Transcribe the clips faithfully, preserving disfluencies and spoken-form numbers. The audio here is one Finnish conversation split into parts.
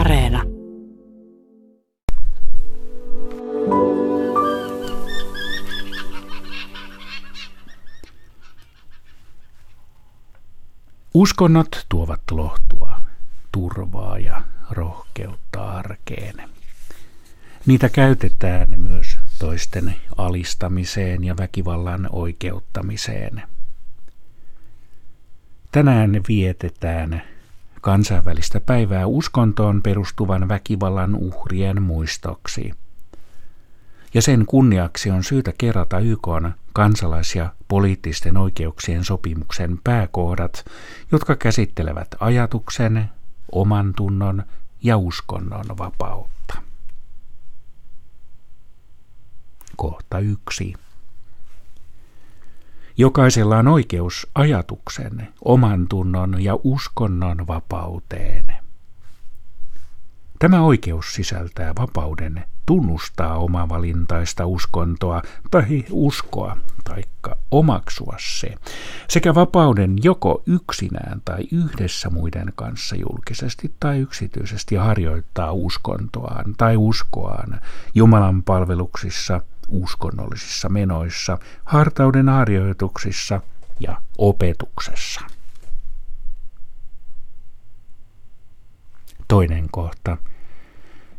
Areena. Uskonnot tuovat lohtua, turvaa ja rohkeutta arkeen. Niitä käytetään myös toisten alistamiseen ja väkivallan oikeuttamiseen. Tänään vietetään kansainvälistä päivää uskontoon perustuvan väkivallan uhrien muistoksi. Ja sen kunniaksi on syytä kerrata Y K:n kansalais- ja poliittisten oikeuksien sopimuksen pääkohdat, jotka käsittelevät ajatuksen, oman tunnon ja uskonnon vapautta. Kohta yksi. Jokaisella on oikeus ajatuksen, oman tunnon ja uskonnon vapauteen. Tämä oikeus sisältää vapauden tunnustaa omavalintaista uskontoa tai uskoa taikka omaksua se, sekä vapauden joko yksinään tai yhdessä muiden kanssa julkisesti tai yksityisesti harjoittaa uskontoaan tai uskoaan Jumalan palveluksissa, uskonnollisissa menoissa, hartauden harjoituksissa ja opetuksessa. Toinen kohta.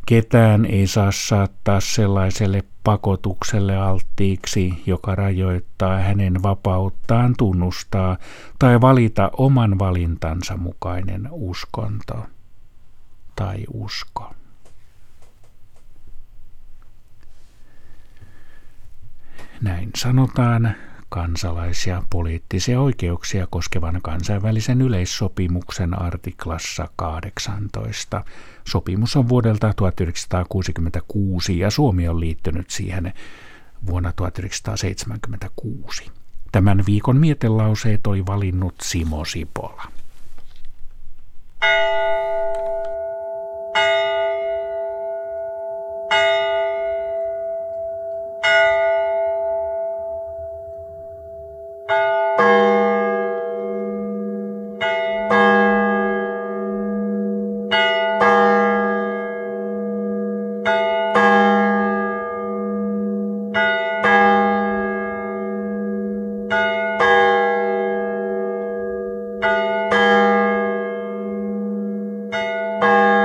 Ketään ei saa saattaa sellaiselle pakotukselle alttiiksi, joka rajoittaa hänen vapauttaan tunnustaa tai valita oman valintansa mukainen uskonto tai usko. Näin sanotaan kansalais- ja poliittisia oikeuksia koskevan kansainvälisen yleissopimuksen artiklassa kahdeksantoista. Sopimus on vuodelta tuhatyhdeksänsataakuusikymmentäkuusi ja Suomi on liittynyt siihen vuonna tuhatyhdeksänsataaseitsemänkymmentäkuusi. Tämän viikon mietelauseet oli valinnut Simo Sipola. Bye.